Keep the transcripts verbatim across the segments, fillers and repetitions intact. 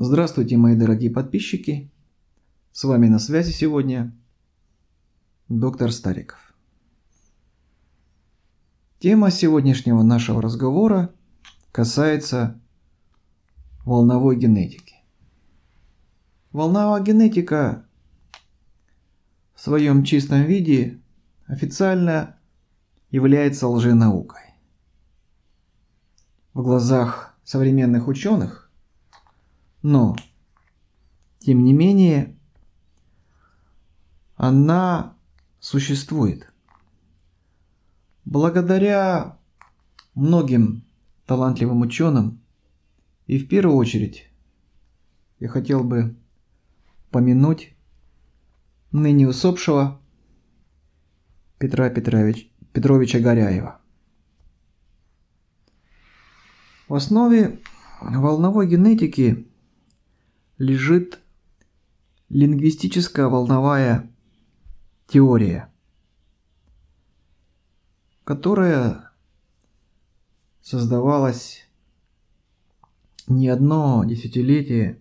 Здравствуйте, мои дорогие подписчики! С вами на связи сегодня доктор Стариков. Тема сегодняшнего нашего разговора касается волновой генетики. Волновая генетика в своем чистом виде официально является лженаукой. В глазах современных ученых, но, тем не менее, она существует. Благодаря многим талантливым ученым, и в первую очередь я хотел бы помянуть ныне усопшего Петра Петрович, Петровича Горяева. В основе волновой генетики лежит лингвистическо-волновая теория, которая создавалась не одно десятилетие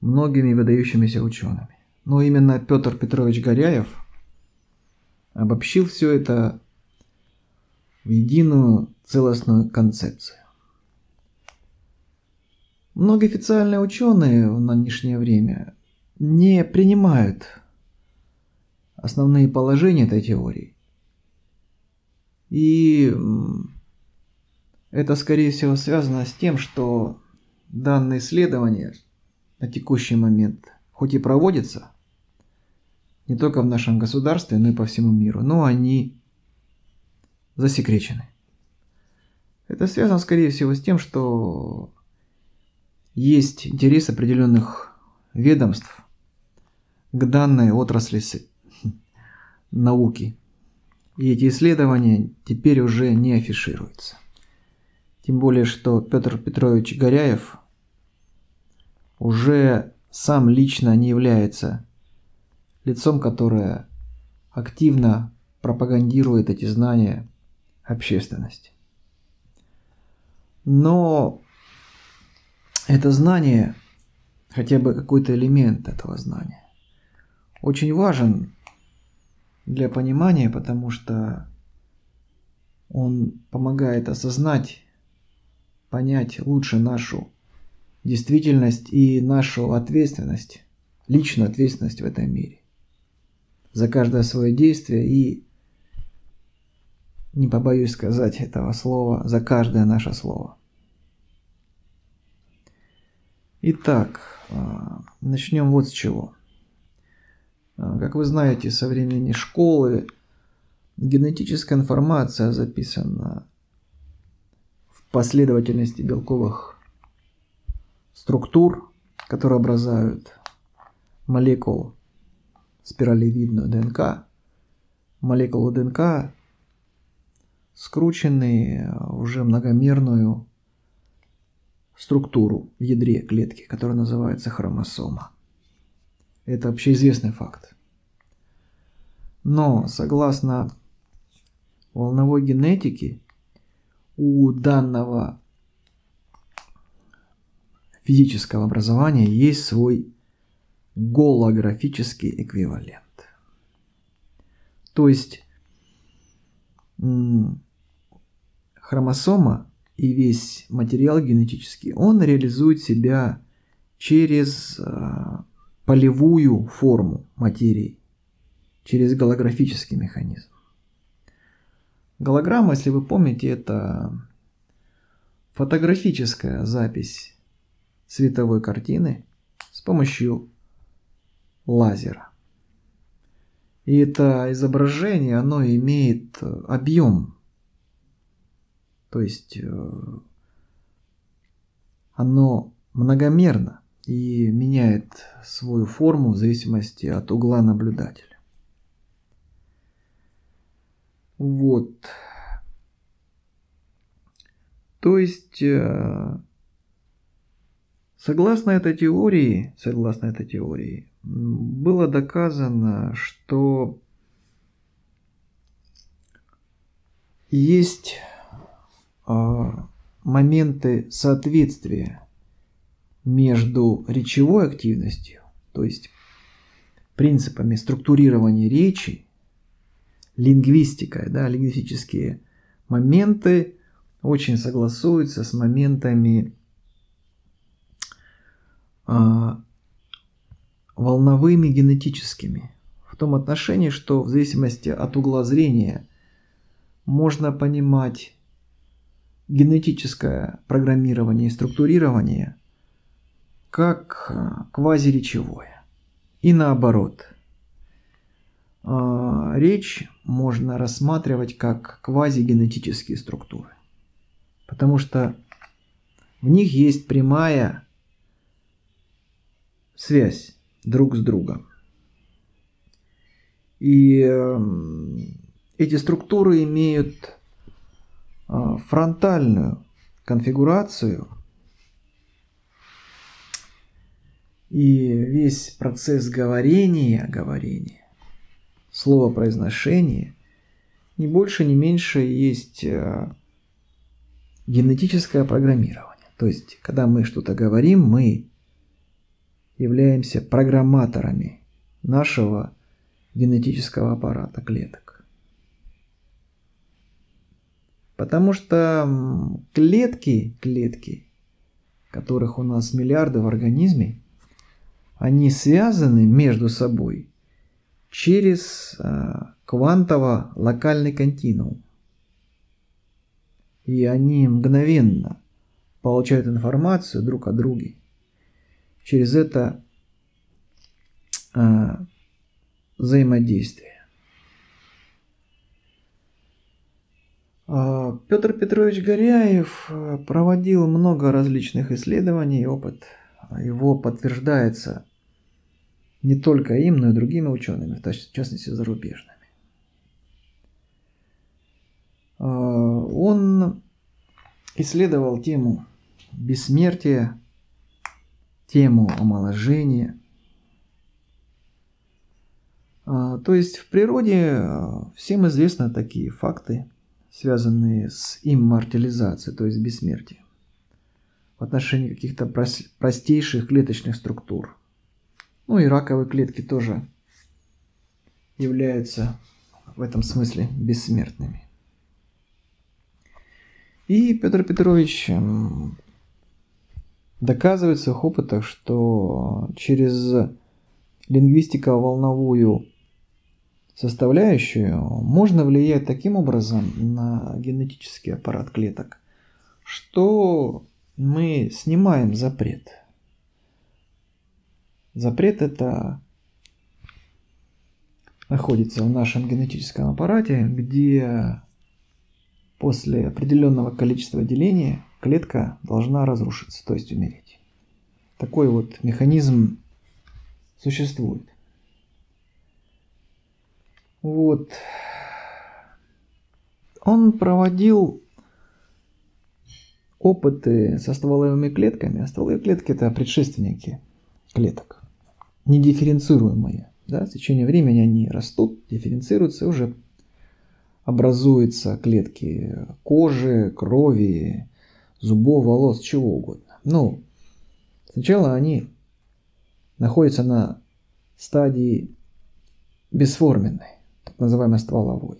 многими выдающимися учеными. Но именно Пётр Петрович Горяев обобщил все это в единую целостную концепцию. Многие официальные ученые в нынешнее время не принимают основные положения этой теории. И это, скорее всего, связано с тем, что данные исследования на текущий момент хоть и проводятся не только в нашем государстве, но и по всему миру, но они засекречены. Это связано, скорее всего, с тем, что есть интерес определенных ведомств к данной отрасли науки. И эти исследования теперь уже не афишируются. Тем более, что Петр Петрович Горяев уже сам лично не является лицом, которое активно пропагандирует эти знания общественности. Но это знание, хотя бы какой-то элемент этого знания, очень важен для понимания, потому что он помогает осознать, понять лучше нашу действительность и нашу ответственность, личную ответственность в этом мире. За каждое свое действие и, не побоюсь сказать этого слова, за каждое наше слово. Итак, начнем вот с чего. Как вы знаете, со времени школы генетическая информация записана в последовательности белковых структур, которые образуют молекулу спиралевидную ДНК. Молекулу ДНК, скрученные в уже многомерную структуру в ядре клетки, которая называется хромосома. Это общеизвестный факт. Но согласно волновой генетике, у данного физического образования есть свой голографический эквивалент. То есть хромосома и весь материал генетический, он реализует себя через э, полевую форму материи, через голографический механизм. Голограмма, если вы помните, это фотографическая запись световой картины с помощью лазера. И это изображение, оно имеет объем. То есть оно многомерно и меняет свою форму в зависимости от угла наблюдателя. Вот. То есть согласно этой теории, согласно этой теории, было доказано, что есть моменты соответствия между речевой активностью, то есть принципами структурирования речи, лингвистикой, да, лингвистические моменты очень согласуются с моментами э, волновыми генетическими, в том отношении, что в зависимости от угла зрения можно понимать генетическое программирование и структурирование как квазиречевое. И наоборот, речь можно рассматривать как квазигенетические структуры, потому что в них есть прямая связь друг с другом. И эти структуры имеют фронтальную конфигурацию, и весь процесс говорения, говорения, словопроизношения, не больше, не меньше есть генетическое программирование. То есть, когда мы что-то говорим, мы являемся программаторами нашего генетического аппарата клеток. Потому что клетки, клетки, которых у нас миллиарды в организме, они связаны между собой через квантово-локальный континуум. И они мгновенно получают информацию друг о друге. Через это взаимодействие. Пётр Петрович Горяев проводил много различных исследований, и опыт его подтверждается не только им, но и другими учеными, в частности зарубежными. Он исследовал тему бессмертия, тему омоложения. То есть в природе всем известны такие факты, связанные с иммортализацией, то есть бессмертием, в отношении каких-то простейших клеточных структур. Ну и раковые клетки тоже являются в этом смысле бессмертными. И Петр Петрович доказывает в своих опытах, что через лингвистико-волновую составляющую можно влиять таким образом на генетический аппарат клеток, что мы снимаем запрет. Запрет это находится в нашем генетическом аппарате, где после определенного количества деления клетка должна разрушиться, то есть умереть. Такой вот механизм существует. Вот. Он проводил опыты со стволовыми клетками. А стволовые клетки – это предшественники клеток, недифференцируемые. Да? В течение времени они растут, дифференцируются, и уже образуются клетки кожи, крови, зубов, волос, чего угодно. Ну, сначала они находятся на стадии бесформенной, так называемой стволовой.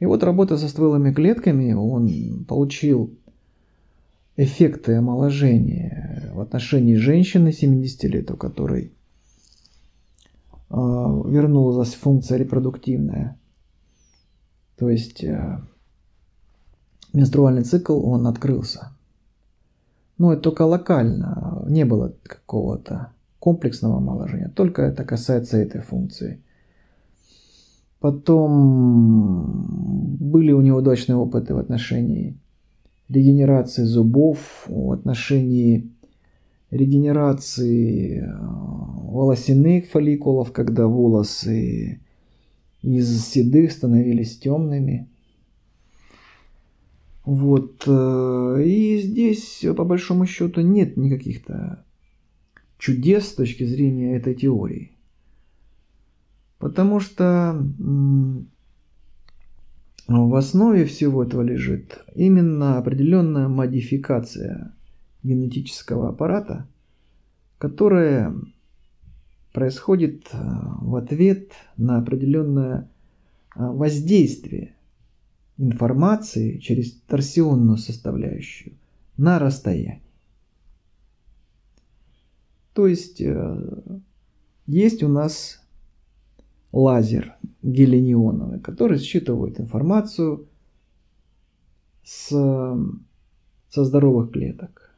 И вот работа со стволовыми клетками, он получил эффекты омоложения в отношении женщины семидесяти лет, у которой э, вернулась функция репродуктивная. То есть э, менструальный цикл, он открылся. Но это только локально, не было какого-то комплексного омоложения, только это касается этой функции. Потом были у него удачные опыты в отношении регенерации зубов, в отношении регенерации волосяных фолликулов, когда волосы из седых становились темными. Вот. И здесь, по большому счету, нет никаких-то чудес с точки зрения этой теории. Потому что в основе всего этого лежит именно определенная модификация генетического аппарата, которое происходит в ответ на определенное воздействие информации через торсионную составляющую на расстоянии. То есть есть у нас лазер гелионовый, который считывает информацию с, со здоровых клеток.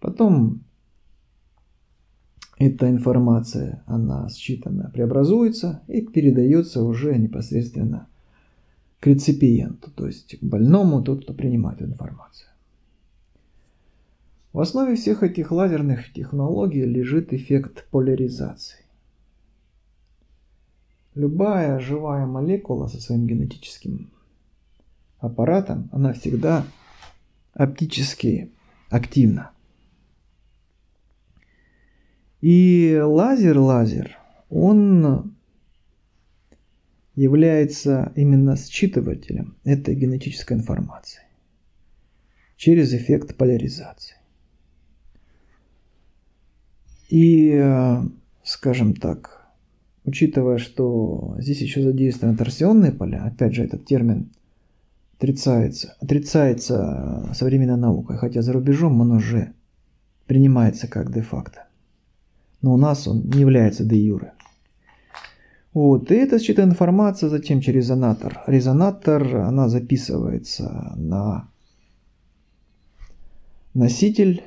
Потом эта информация, она считана, преобразуется и передается уже непосредственно к реципиенту, то есть к больному, тот, кто принимает информацию. В основе всех этих лазерных технологий лежит эффект поляризации. Любая живая молекула со своим генетическим аппаратом, она всегда оптически активна. И лазер-лазер, он является именно считывателем этой генетической информации через эффект поляризации. И, скажем так, учитывая, что здесь еще задействованы торсионные поля, опять же, этот термин отрицается, отрицается современной наукой, хотя за рубежом он уже принимается как де-факто. Но у нас он не является де-юре. Вот, и эта считанная информация затем через резонатор. Резонатор, она записывается на носитель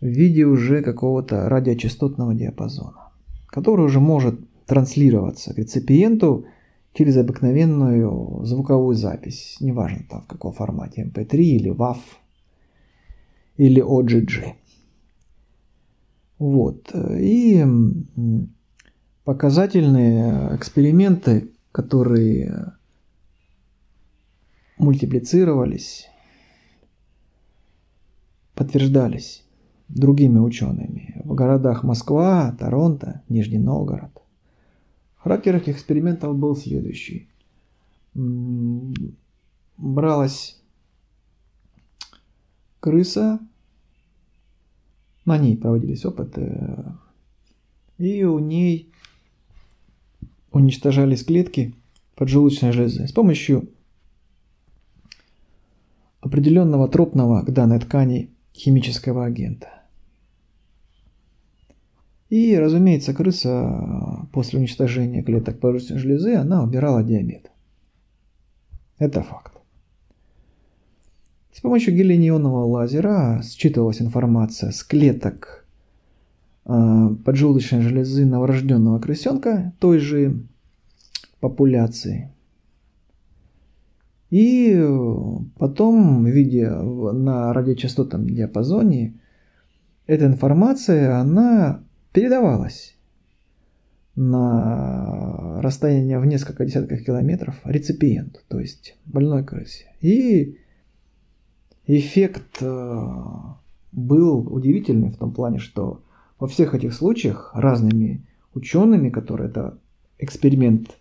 в виде уже какого-то радиочастотного диапазона, который уже может транслироваться к реципиенту через обыкновенную звуковую запись, неважно там в каком формате, эм пэ три или вав или о джи джи. Вот. И показательные эксперименты, которые мультиплицировались, подтверждались другими учеными в городах Москва, Торонто, Нижний Новгород. Характер этих экспериментов был следующий. Бралась крыса, на ней проводились опыты, и у ней уничтожались клетки поджелудочной железы с помощью определенного тропного к данной ткани химического агента. И, разумеется, крыса после уничтожения клеток поджелудочной железы, она убирала диабет. Это факт. С помощью гелионового лазера считывалась информация с клеток поджелудочной железы новорожденного крысенка той же популяции. И потом, видя на радиочастотном диапазоне, эта информация, она передавалась на расстояние в несколько десятков километров реципиенту, то есть больной крысе. И эффект был удивительный в том плане, что во всех этих случаях разными учеными, которые этот эксперимент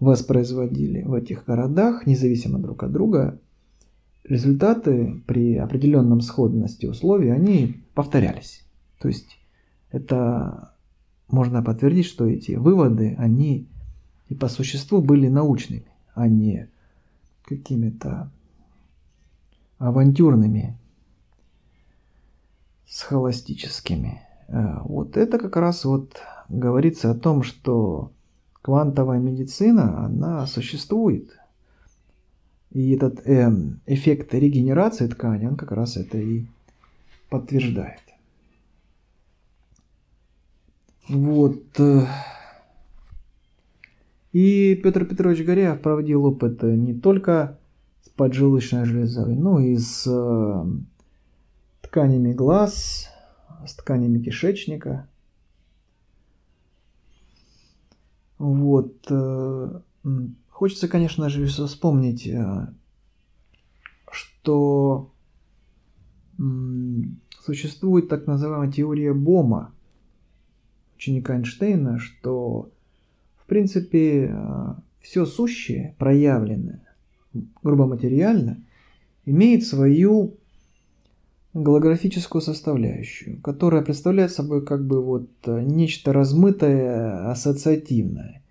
воспроизводили в этих городах, независимо друг от друга, результаты при определенном сходности условий, они повторялись. То есть это можно подтвердить, что эти выводы, они и по существу были научными, а не какими-то авантюрными, схоластическими. Вот это как раз вот говорится о том, что квантовая медицина, она существует. И этот э, эффект регенерации ткани, он как раз это и подтверждает. Вот. И Пётр Петрович Горяев проводил опыты не только с поджелудочной железой, но и с э, тканями глаз, с тканями кишечника. Вот. Хочется, конечно же, вспомнить, что существует так называемая теория Бома, ученика Эйнштейна, что, в принципе, все сущее, проявленное грубо материально, имеет свою голографическую составляющую, которая представляет собой как бы вот нечто размытое, ассоциативное.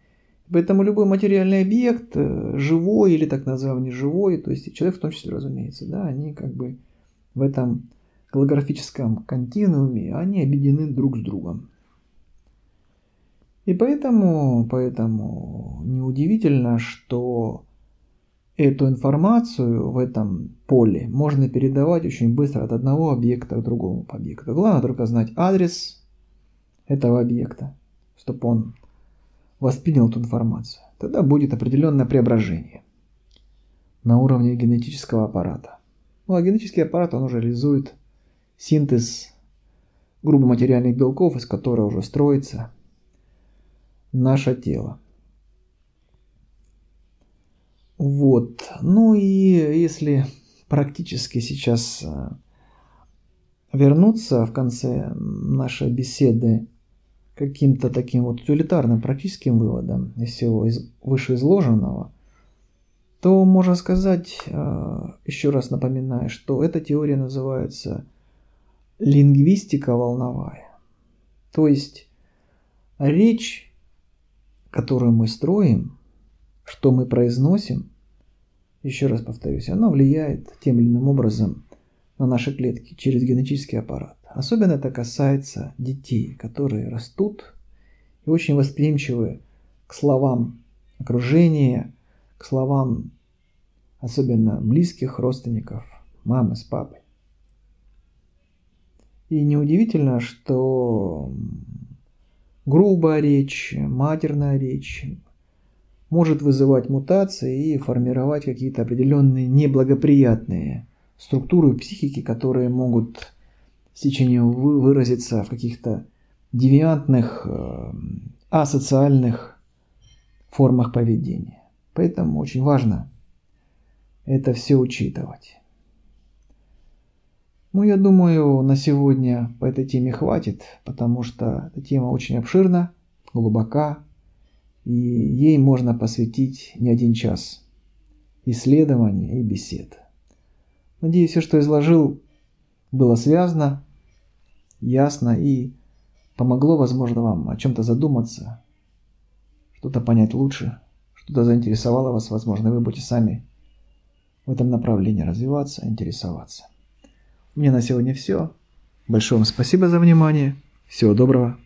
Поэтому любой материальный объект, живой или так называемый неживой, то есть человек в том числе, разумеется, да, они как бы в этом голографическом континууме, они объединены друг с другом. И поэтому, поэтому неудивительно, что эту информацию в этом поле можно передавать очень быстро от одного объекта к другому объекту. Главное только знать адрес этого объекта, чтобы он воспринял эту информацию. Тогда будет определенное преображение на уровне генетического аппарата. Ну а генетический аппарат, он уже реализует синтез грубоматериальных белков, из которых уже строится наше тело. Вот. Ну и если практически сейчас вернуться в конце нашей беседы к каким-то таким вот утилитарным практическим выводам из всего вышеизложенного, то можно сказать, еще раз напоминаю, что эта теория называется лингвистико-волновая. То есть речь, которую мы строим, что мы произносим, еще раз повторюсь, она влияет тем или иным образом на наши клетки через генетический аппарат. Особенно это касается детей, которые растут и очень восприимчивы к словам окружения, к словам особенно близких родственников, мамы с папой. И неудивительно, что грубая речь, матерная речь может вызывать мутации и формировать какие-то определенные неблагоприятные структуры психики, которые могут с течением выразиться в каких-то девиантных, асоциальных формах поведения. Поэтому очень важно это все учитывать. Ну, я думаю, на сегодня по этой теме хватит, потому что эта тема очень обширна, глубока, и ей можно посвятить не один час исследований и бесед. Надеюсь, все, что изложил, было связано, ясно и помогло, возможно, вам о чем-то задуматься, что-то понять лучше, что-то заинтересовало вас, возможно, вы будете сами в этом направлении развиваться, интересоваться. У меня на сегодня все. Большое вам спасибо за внимание. Всего доброго.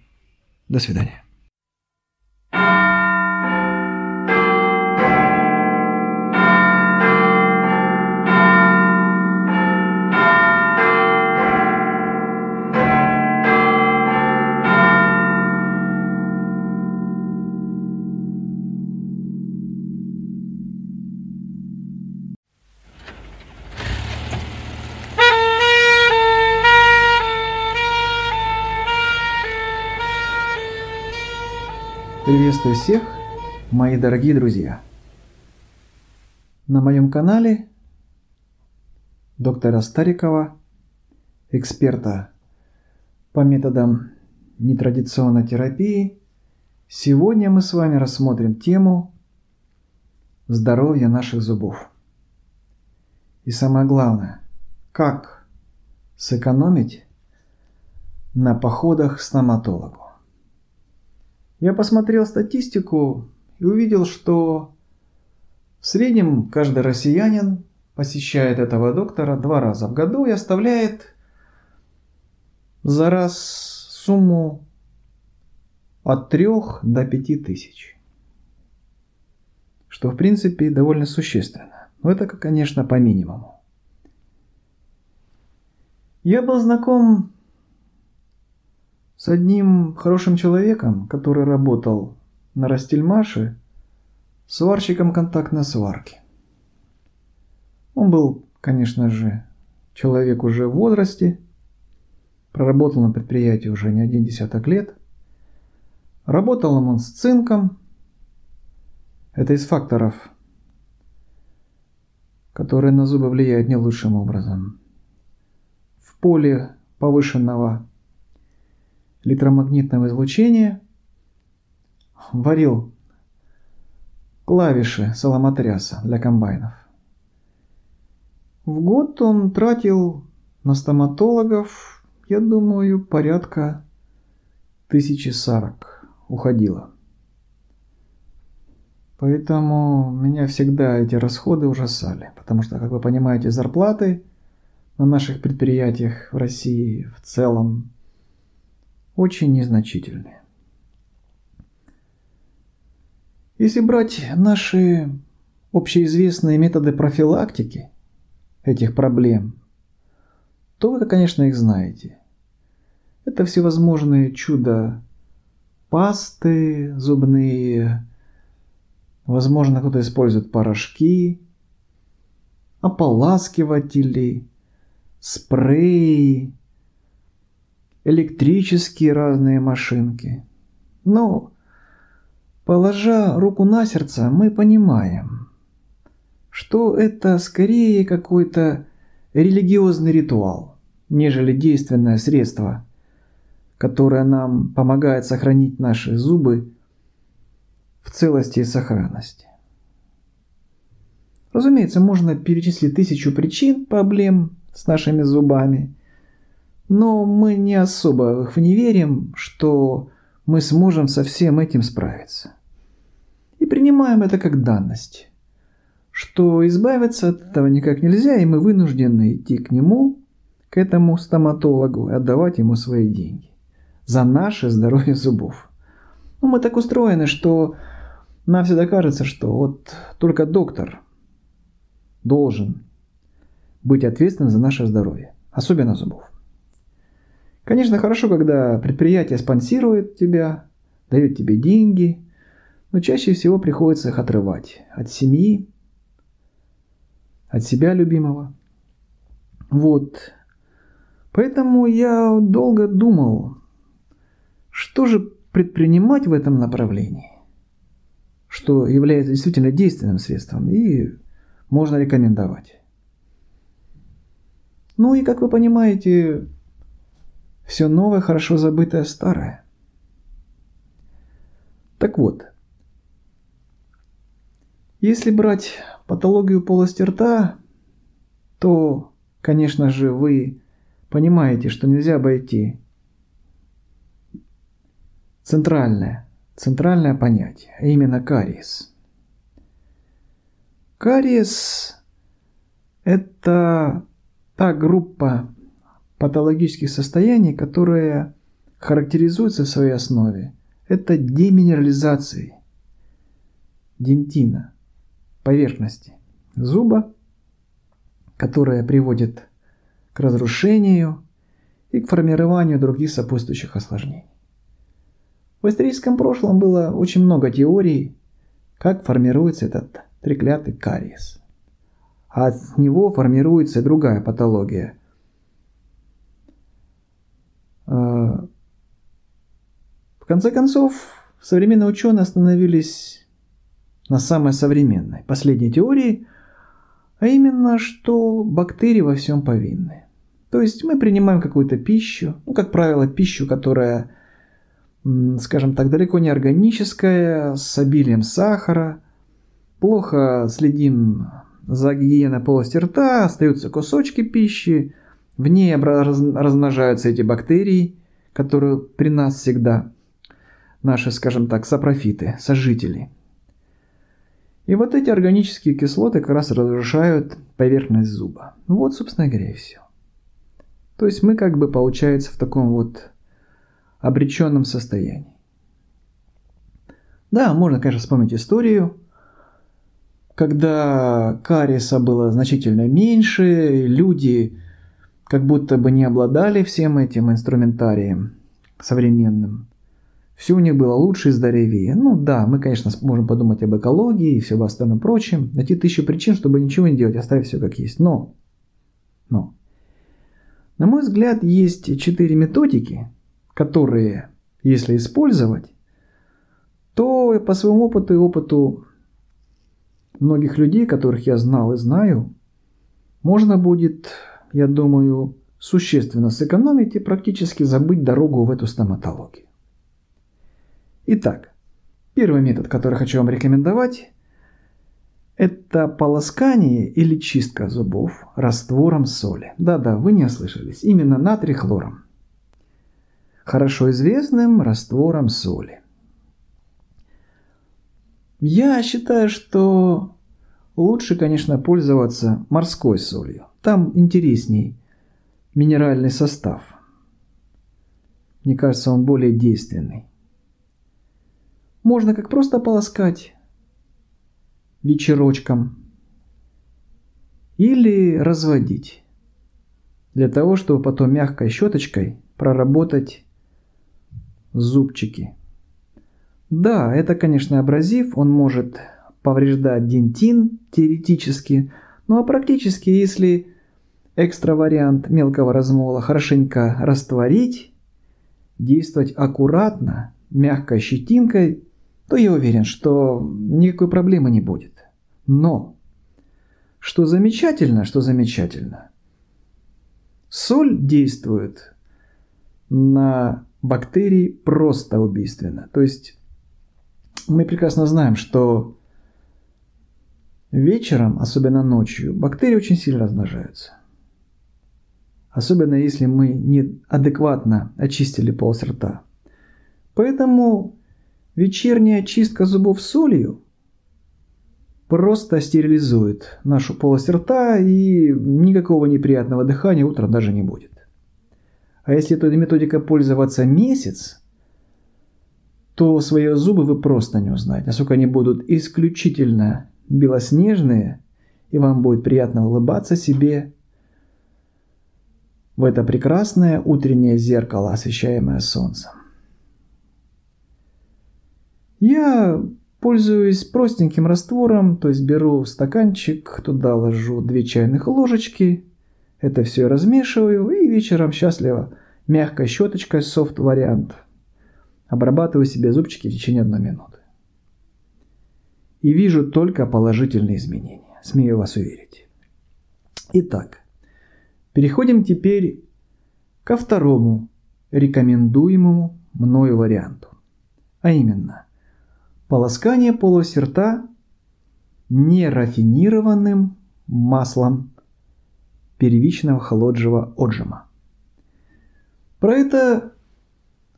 До свидания. Приветствую всех, мои дорогие друзья! На моем канале доктора Старикова, эксперта по методам нетрадиционной терапии, сегодня мы с вами рассмотрим тему здоровья наших зубов. И самое главное, как сэкономить на походах к стоматологу. Я посмотрел статистику и увидел, что в среднем каждый россиянин посещает этого доктора два раза в году и оставляет за раз сумму от трех до пяти тысяч. Что, в принципе, довольно существенно. Но это, конечно, по минимуму. Я был знаком с одним хорошим человеком, который работал на Ростельмаше, сварщиком контактной сварки. Он был, конечно же, человек уже в возрасте, проработал на предприятии уже не один десяток лет. Работал он с цинком. Это из факторов, которые на зубы влияют не лучшим образом. В поле повышенного электромагнитного излучения, варил клавиши саламатряса для комбайнов. В год он тратил На стоматологов, я думаю, порядка тысячи сорок уходило. Поэтому меня всегда эти расходы ужасали, потому что, как вы понимаете, зарплаты на наших предприятиях в России в целом очень незначительные. Если брать наши общеизвестные методы профилактики этих проблем, то вы, конечно, их знаете. Это всевозможные чудо-пасты зубные, возможно, кто-то использует порошки, ополаскиватели, спреи, электрические разные машинки. Но, положа руку на сердце, мы понимаем, что это скорее какой-то религиозный ритуал, нежели действенное средство, которое нам помогает сохранить наши зубы в целости и сохранности. Разумеется, можно перечислить тысячу причин проблем с нашими зубами, но мы не особо в не верим, что мы сможем со всем этим справиться. И принимаем это как данность, что избавиться от этого никак нельзя, и мы вынуждены идти к нему, к этому стоматологу, и отдавать ему свои деньги за наше здоровье зубов. Но мы так устроены, что нам всегда кажется, что вот только доктор должен быть ответственным за наше здоровье, особенно зубов. Конечно, хорошо, когда предприятие спонсирует тебя, дает тебе деньги, но чаще всего приходится их отрывать от семьи, от себя любимого. Вот. Поэтому я долго думал, что же предпринимать в этом направлении, что является действительно действенным средством и можно рекомендовать. Ну и, как вы понимаете, все новое, хорошо забытое старое. Так вот, если брать патологию полости рта, то, конечно же, вы понимаете, что нельзя обойти Центральное, центральное понятие, а именно кариес. Кариес – это та группа патологических состояний, которые характеризуются в своей основе. Это деминерализацией дентина, поверхности зуба, которая приводит к разрушению и к формированию других сопутствующих осложнений. В историческом прошлом было очень много теорий, как формируется этот треклятый кариес. А от него формируется другая патология. В конце концов, современные ученые остановились на самой современной, последней теории, а именно, что бактерии во всем повинны. То есть мы принимаем какую-то пищу, ну, как правило, пищу, которая, скажем так, далеко не органическая, с обилием сахара. Плохо следим за гигиеной полости рта, остаются кусочки пищи, в ней размножаются эти бактерии, которые при нас всегда наши, скажем так, сапрофиты, сожители. И вот эти органические кислоты как раз разрушают поверхность зуба. Вот, собственно говоря, и все. То есть мы как бы, получается, в таком вот обреченном состоянии. Да, можно, конечно, вспомнить историю, когда кариеса было значительно меньше, люди как будто бы не обладали всем этим инструментарием современным. Все у них было лучше и здоровее. Ну да, мы, конечно, можем подумать об экологии и всем остальном прочем, найти тысячу причин, чтобы ничего не делать, оставить все как есть. Но, но, на мой взгляд, есть четыре методики, которые, если использовать, то по своему опыту и опыту многих людей, которых я знал и знаю, можно будет, я думаю, существенно сэкономить и практически забыть дорогу в эту стоматологию. Итак, первый метод, который хочу вам рекомендовать, Это полоскание или чистка зубов раствором соли. Да-да, вы не ослышались, именно натрий хлором. Хорошо известным раствором соли. Я считаю, что лучше, конечно, пользоваться морской солью. Там интересней минеральный состав. Мне кажется, он более действенный. Можно как просто полоскать вечерочком или разводить для того, чтобы потом мягкой щеточкой проработать зубчики. Да, это, конечно, абразив, он может повреждать дентин теоретически, ну а практически, если экстра вариант мелкого размола хорошенько растворить, действовать аккуратно, мягкой щетинкой, то я уверен, что никакой проблемы не будет. Но, что замечательно, что замечательно, соль действует на бактерии просто убийственно. То есть мы прекрасно знаем, что вечером, особенно ночью, бактерии очень сильно размножаются. Особенно если мы неадекватно очистили полость рта. Поэтому вечерняя чистка зубов солью просто стерилизует нашу полость рта, и никакого неприятного дыхания утром даже не будет. А если этой методикой пользоваться месяц, то свои зубы вы просто не узнаете, насколько они будут исключительно белоснежные, и вам будет приятно улыбаться себе в это прекрасное утреннее зеркало, освещаемое солнцем. Я пользуюсь простеньким раствором, то есть беру стаканчик, туда ложу две чайных ложечки, это все размешиваю и вечером счастливо мягкой щеточкой, софт-вариант, обрабатываю себе зубчики в течение одной минуты. И вижу только положительные изменения, смею вас уверить. Итак, переходим теперь ко второму рекомендуемому мною варианту, а именно полоскание полости рта нерафинированным маслом первичного холодного отжима. Про это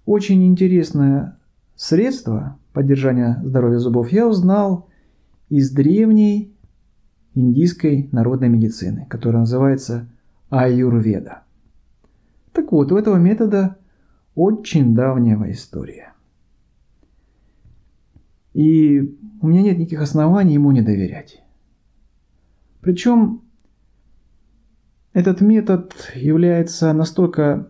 очень интересное средство поддержания здоровья зубов я узнал из древней индийской народной медицины, которая называется аюрведа. Так вот, у этого метода очень давняя история. И у меня нет никаких оснований ему не доверять. Причем этот метод является настолько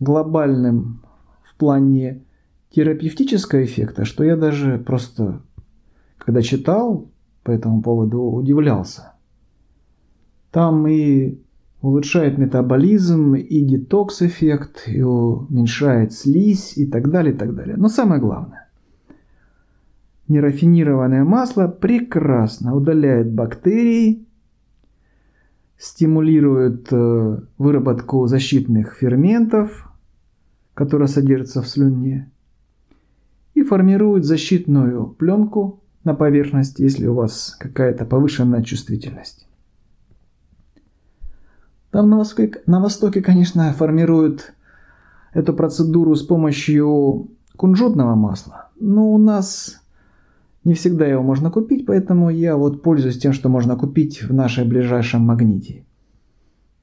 глобальным в плане терапевтического эффекта, что я даже просто, когда читал по этому поводу, удивлялся. Там и улучшает метаболизм, и детокс-эффект, и уменьшает слизь, и так далее, и так далее. Но самое главное. Нерафинированное масло прекрасно удаляет бактерии, стимулирует выработку защитных ферментов, которые содержатся в слюне, и формирует защитную пленку на поверхности, если у вас какая-то повышенная чувствительность. Там на востоке, на востоке, конечно, формируют эту процедуру с помощью кунжутного масла, но у нас не всегда его можно купить, поэтому я вот пользуюсь тем, что можно купить в нашем ближайшем магните.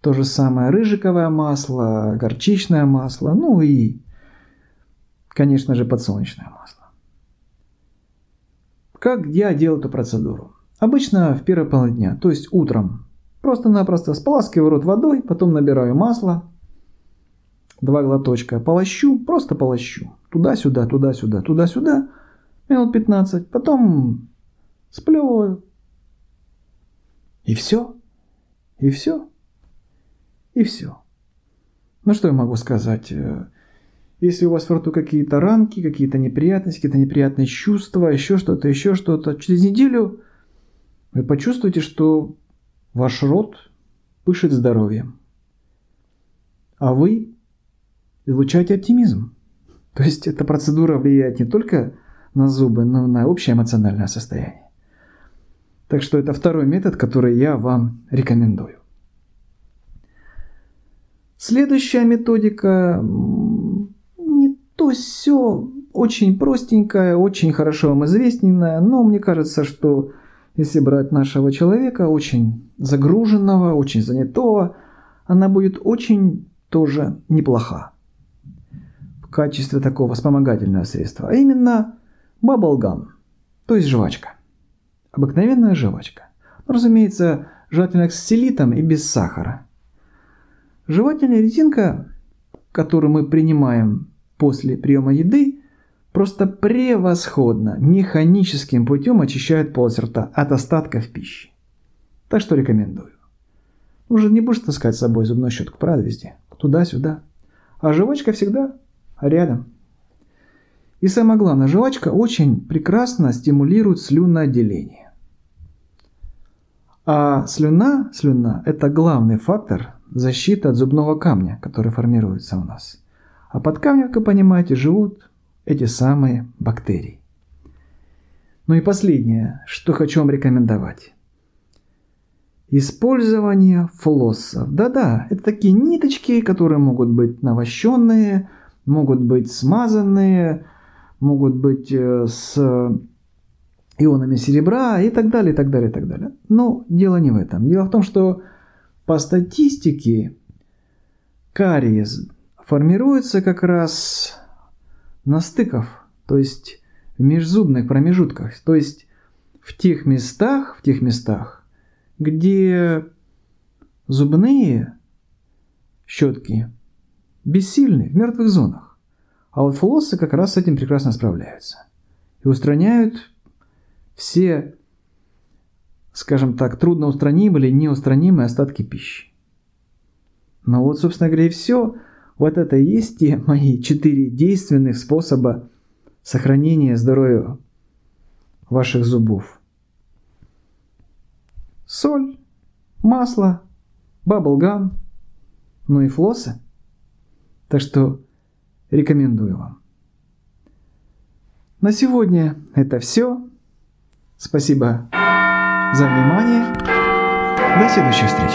То же самое рыжиковое масло, горчичное масло, ну и, конечно же, подсолнечное масло. Как я делаю эту процедуру? Обычно в первой половине дня, то есть утром. Просто-напросто споласкиваю рот водой, потом набираю масло, два глоточка, полощу, просто полощу, туда-сюда, туда-сюда, туда-сюда, минут пятнадцать, потом сплевываю. И все. И все. И все. Ну что я могу сказать? Если у вас в рту какие-то ранки, какие-то неприятности, какие-то неприятные чувства, еще что-то, еще что-то, через неделю вы почувствуете, что ваш рот пышет здоровьем. А вы излучаете оптимизм. То есть эта процедура влияет не только на зубы, но на общее эмоциональное состояние. Так что это второй метод, который я вам рекомендую. Следующая методика не то сё, очень простенькая, очень хорошо вам известная, но мне кажется, что если брать нашего человека, очень загруженного, очень занятого, она будет очень тоже неплоха в качестве такого вспомогательного средства. А именно баблгам, то есть жвачка. Обыкновенная жвачка. Разумеется, желательно с ксилитом и без сахара. Жевательная резинка, которую мы принимаем после приема еды, просто превосходно механическим путем очищает полость рта от остатков пищи. Так что рекомендую. Уже не будешь таскать с собой зубную щетку, правда, везде, туда-сюда. А жвачка всегда рядом. И самое главное, жвачка очень прекрасно стимулирует слюноотделение. А слюна, слюна – это главный фактор защиты от зубного камня, который формируется у нас. А под камнем, как вы понимаете, живут эти самые бактерии. Ну и последнее, что хочу вам рекомендовать. Использование флоссов. Да-да, это такие ниточки, которые могут быть навощенные, могут быть смазанные, могут быть с ионами серебра и так далее, и так далее, и так далее. Но дело не в этом. Дело в том, что по статистике кариес формируется как раз на стыках, то есть в межзубных промежутках, то есть в тех местах, в тех местах, где зубные щетки бессильны, в мертвых зонах. А вот флоссы как раз с этим прекрасно справляются и устраняют все, скажем так, трудноустранимые или неустранимые остатки пищи. Ну вот, собственно говоря, и все. Вот это и есть те мои четыре действенных способа сохранения здоровья ваших зубов. Соль, масло, баблгам, ну и флоссы. Так что рекомендую вам. На сегодня это все. Спасибо за внимание. До следующей встречи.